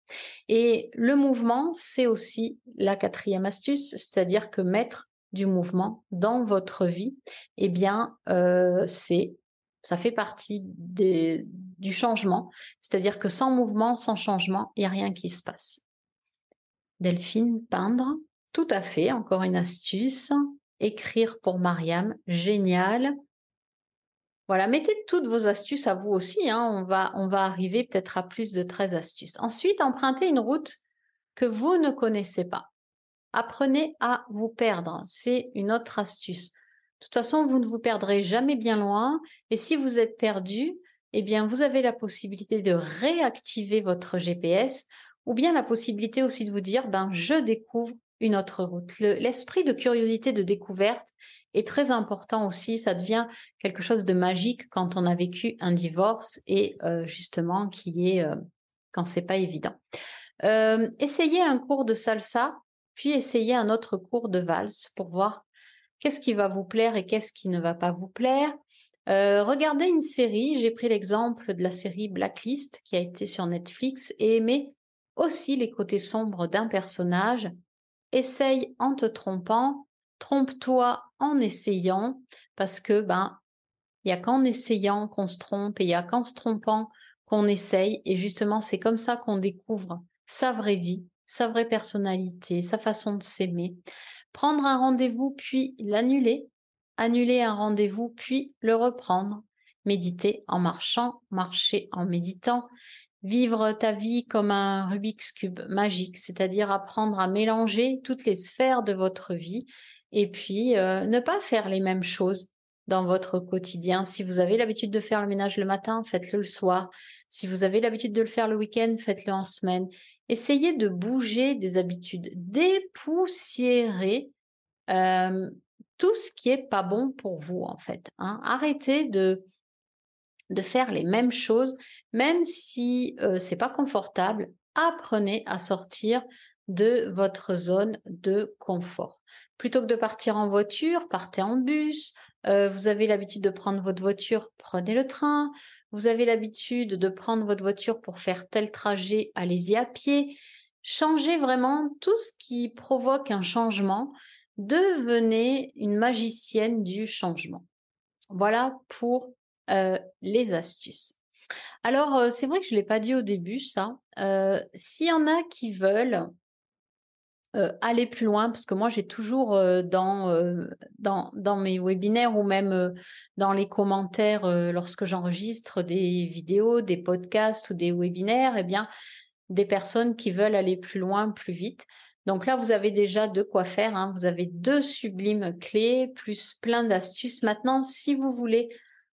Et le mouvement, c'est aussi la quatrième astuce, c'est-à-dire que mettre du mouvement dans votre vie, eh bien, ça fait partie du changement. C'est-à-dire que sans mouvement, sans changement, il n'y a rien qui se passe. Delphine, peindre, tout à fait, encore une astuce. Écrire pour Mariam, génial. Voilà, mettez toutes vos astuces à vous aussi, hein. On va arriver peut-être à plus de 13 astuces. Ensuite, empruntez une route que vous ne connaissez pas. Apprenez à vous perdre, c'est une autre astuce. De toute façon, vous ne vous perdrez jamais bien loin et si vous êtes perdu, eh bien, vous avez la possibilité de réactiver votre GPS ou bien la possibilité aussi de vous dire, ben, je découvre une autre route. L'esprit de curiosité, de découverte est très important aussi. Ça devient quelque chose de magique quand on a vécu un divorce et justement qui est quand c'est pas évident. Essayez un cours de salsa, puis essayez un autre cours de valse pour voir qu'est-ce qui va vous plaire et qu'est-ce qui ne va pas vous plaire. Regardez une série. J'ai pris l'exemple de la série Blacklist qui a été sur Netflix et aimez aussi les côtés sombres d'un personnage. Essaye en te trompant, trompe-toi en essayant, parce que ben, il n'y a qu'en essayant qu'on se trompe et il n'y a qu'en se trompant qu'on essaye. Et justement, c'est comme ça qu'on découvre sa vraie vie, sa vraie personnalité, sa façon de s'aimer. Prendre un rendez-vous puis l'annuler, annuler un rendez-vous puis le reprendre, méditer en marchant, marcher en méditant. Vivre ta vie comme un Rubik's Cube magique, c'est-à-dire apprendre à mélanger toutes les sphères de votre vie et puis ne pas faire les mêmes choses, dans votre quotidien. Si vous avez l'habitude de faire le ménage le matin, faites-le le soir. Si vous avez l'habitude de le faire le week-end, faites-le en semaine. Essayez de bouger des habitudes, dépoussiérer tout ce qui n'est pas bon pour vous, en fait. Hein. Arrêtez de faire les mêmes choses, même si ce n'est pas confortable. Apprenez à sortir de votre zone de confort. Plutôt que de partir en voiture, partez en bus. Vous avez l'habitude de prendre votre voiture, prenez le train. Vous avez l'habitude de prendre votre voiture pour faire tel trajet, allez-y à pied. Changez vraiment tout ce qui provoque un changement. Devenez une magicienne du changement. Voilà pour les astuces. Alors, c'est vrai que je ne l'ai pas dit au début, ça. S'il y en a qui veulent aller plus loin, parce que moi, j'ai toujours dans mes webinaires ou même dans les commentaires lorsque j'enregistre des vidéos, des podcasts ou des webinaires, eh bien, des personnes qui veulent aller plus loin, plus vite. Donc là, vous avez déjà de quoi faire. Hein. Vous avez 2 sublimes clés, plus plein d'astuces. Maintenant, si vous voulez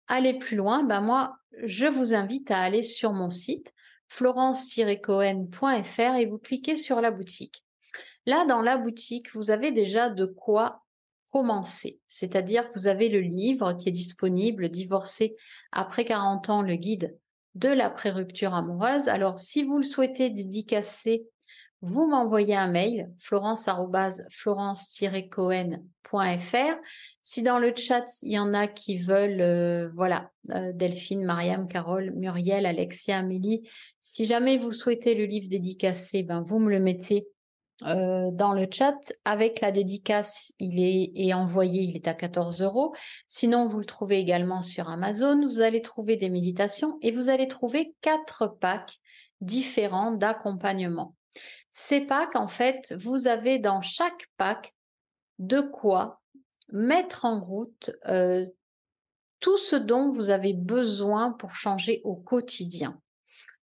aller plus loin, ben moi, je vous invite à aller sur mon site florence-cohen.fr et vous cliquez sur la boutique. Là, dans la boutique, vous avez déjà de quoi commencer. C'est-à-dire que vous avez le livre qui est disponible, Divorcer après 40 ans, le guide de la pré-rupture amoureuse. Alors, si vous le souhaitez dédicacer, vous m'envoyez un mail, florence@florence-cohen.fr. Si dans le chat, il y en a qui veulent, Delphine, Mariam, Carole, Muriel, Alexia, Amélie, si jamais vous souhaitez le livre dédicacé, ben vous me le mettez dans le chat. Avec la dédicace, il est envoyé, il est à 14 €. Sinon, vous le trouvez également sur Amazon. Vous allez trouver des méditations et vous allez trouver 4 packs différents d'accompagnement. Ces packs, en fait, vous avez dans chaque pack de quoi mettre en route tout ce dont vous avez besoin pour changer au quotidien.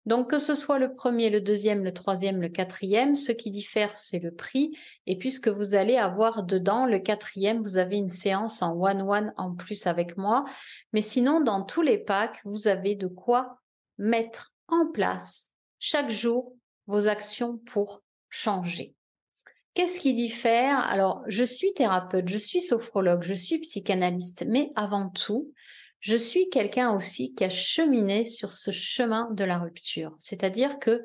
Donc, que ce soit le premier, le deuxième, le troisième, le quatrième, ce qui diffère, c'est le prix. Et puisque vous allez avoir dedans le quatrième, vous avez une séance en one-one en plus avec moi. Mais sinon, dans tous les packs, vous avez de quoi mettre en place chaque jour vos actions pour changer. Qu'est-ce qui diffère? Alors, je suis thérapeute, je suis sophrologue, je suis psychanalyste, mais avant tout, je suis quelqu'un aussi qui a cheminé sur ce chemin de la rupture. C'est-à-dire que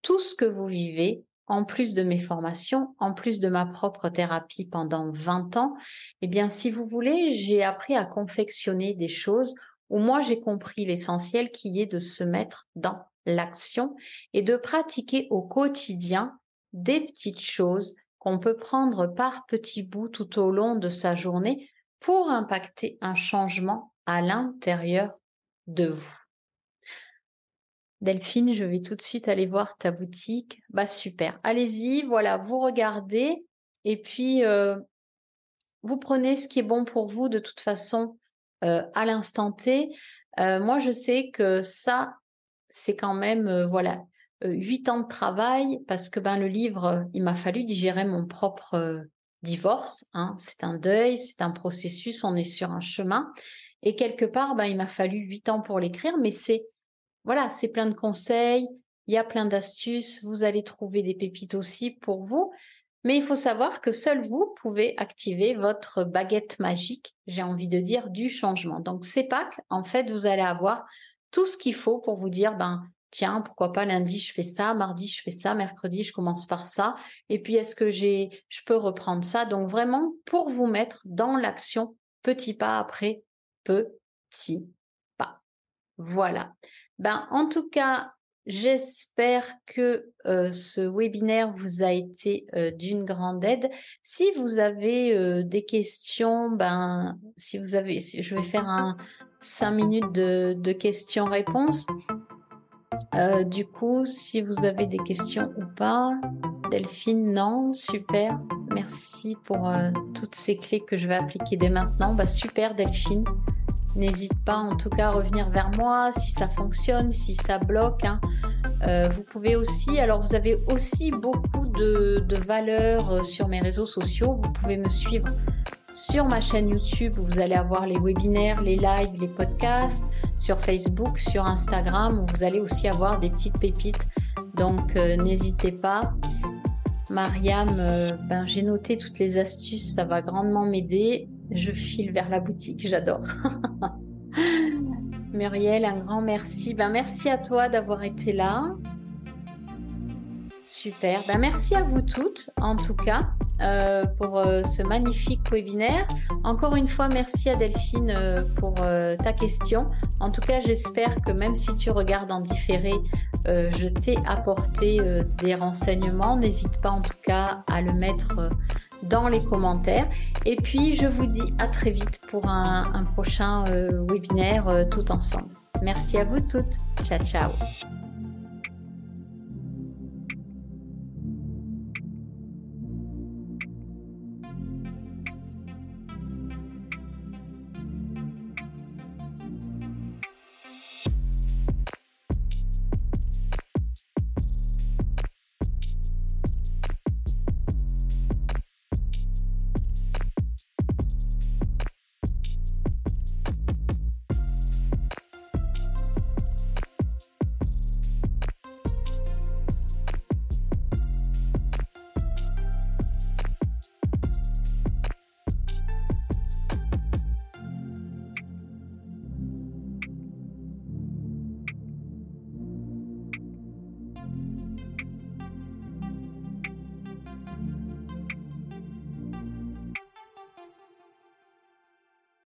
tout ce que vous vivez, en plus de mes formations, en plus de ma propre thérapie pendant 20 ans, eh bien, si vous voulez, j'ai appris à confectionner des choses où moi, j'ai compris l'essentiel qui est de se mettre dans l'action et de pratiquer au quotidien des petites choses qu'on peut prendre par petits bouts tout au long de sa journée pour impacter un changement à l'intérieur de vous. Delphine, je vais tout de suite aller voir ta boutique. Bah super, allez-y, voilà, vous regardez et puis vous prenez ce qui est bon pour vous de toute façon à l'instant T. Moi, je sais que ça, c'est quand même, 8 ans de travail parce que le livre, il m'a fallu digérer mon propre divorce. Hein. C'est un deuil, c'est un processus, on est sur un chemin. Et quelque part, il m'a fallu 8 ans pour l'écrire, mais c'est plein de conseils, il y a plein d'astuces, vous allez trouver des pépites aussi pour vous. Mais il faut savoir que seul vous pouvez activer votre baguette magique, j'ai envie de dire, du changement. Donc, ces packs, en fait, vous allez avoir tout ce qu'il faut pour vous dire, tiens, pourquoi pas lundi, je fais ça, mardi, je fais ça, mercredi, je commence par ça. Et puis, est-ce que je peux reprendre ça? Donc, vraiment, pour vous mettre dans l'action, petit pas après petit pas. Voilà. En tout cas, j'espère que ce webinaire vous a été d'une grande aide. Si vous avez des questions, je vais faire 5 minutes de questions-réponses. Du coup, si vous avez des questions ou pas, Delphine, non, super. Merci pour toutes ces clés que je vais appliquer dès maintenant. Super, Delphine. N'hésite pas en tout cas à revenir vers moi si ça fonctionne, si ça bloque. Hein. Vous pouvez aussi, vous avez aussi beaucoup de valeurs sur mes réseaux sociaux. Vous pouvez me suivre Sur ma chaîne YouTube, vous allez avoir les webinaires, les lives, les podcasts. Sur Facebook, sur Instagram, vous allez aussi avoir des petites pépites. Donc, n'hésitez pas. Mariam, j'ai noté toutes les astuces, ça va grandement m'aider. Je file vers la boutique, j'adore. Muriel, un grand merci. Merci à toi d'avoir été là. Super. Merci à vous toutes, en tout cas, pour ce magnifique webinaire. Encore une fois, merci à Delphine pour ta question. En tout cas, j'espère que même si tu regardes en différé, je t'ai apporté des renseignements. N'hésite pas en tout cas à le mettre dans les commentaires. Et puis, je vous dis à très vite pour un prochain webinaire tout ensemble. Merci à vous toutes. Ciao, ciao.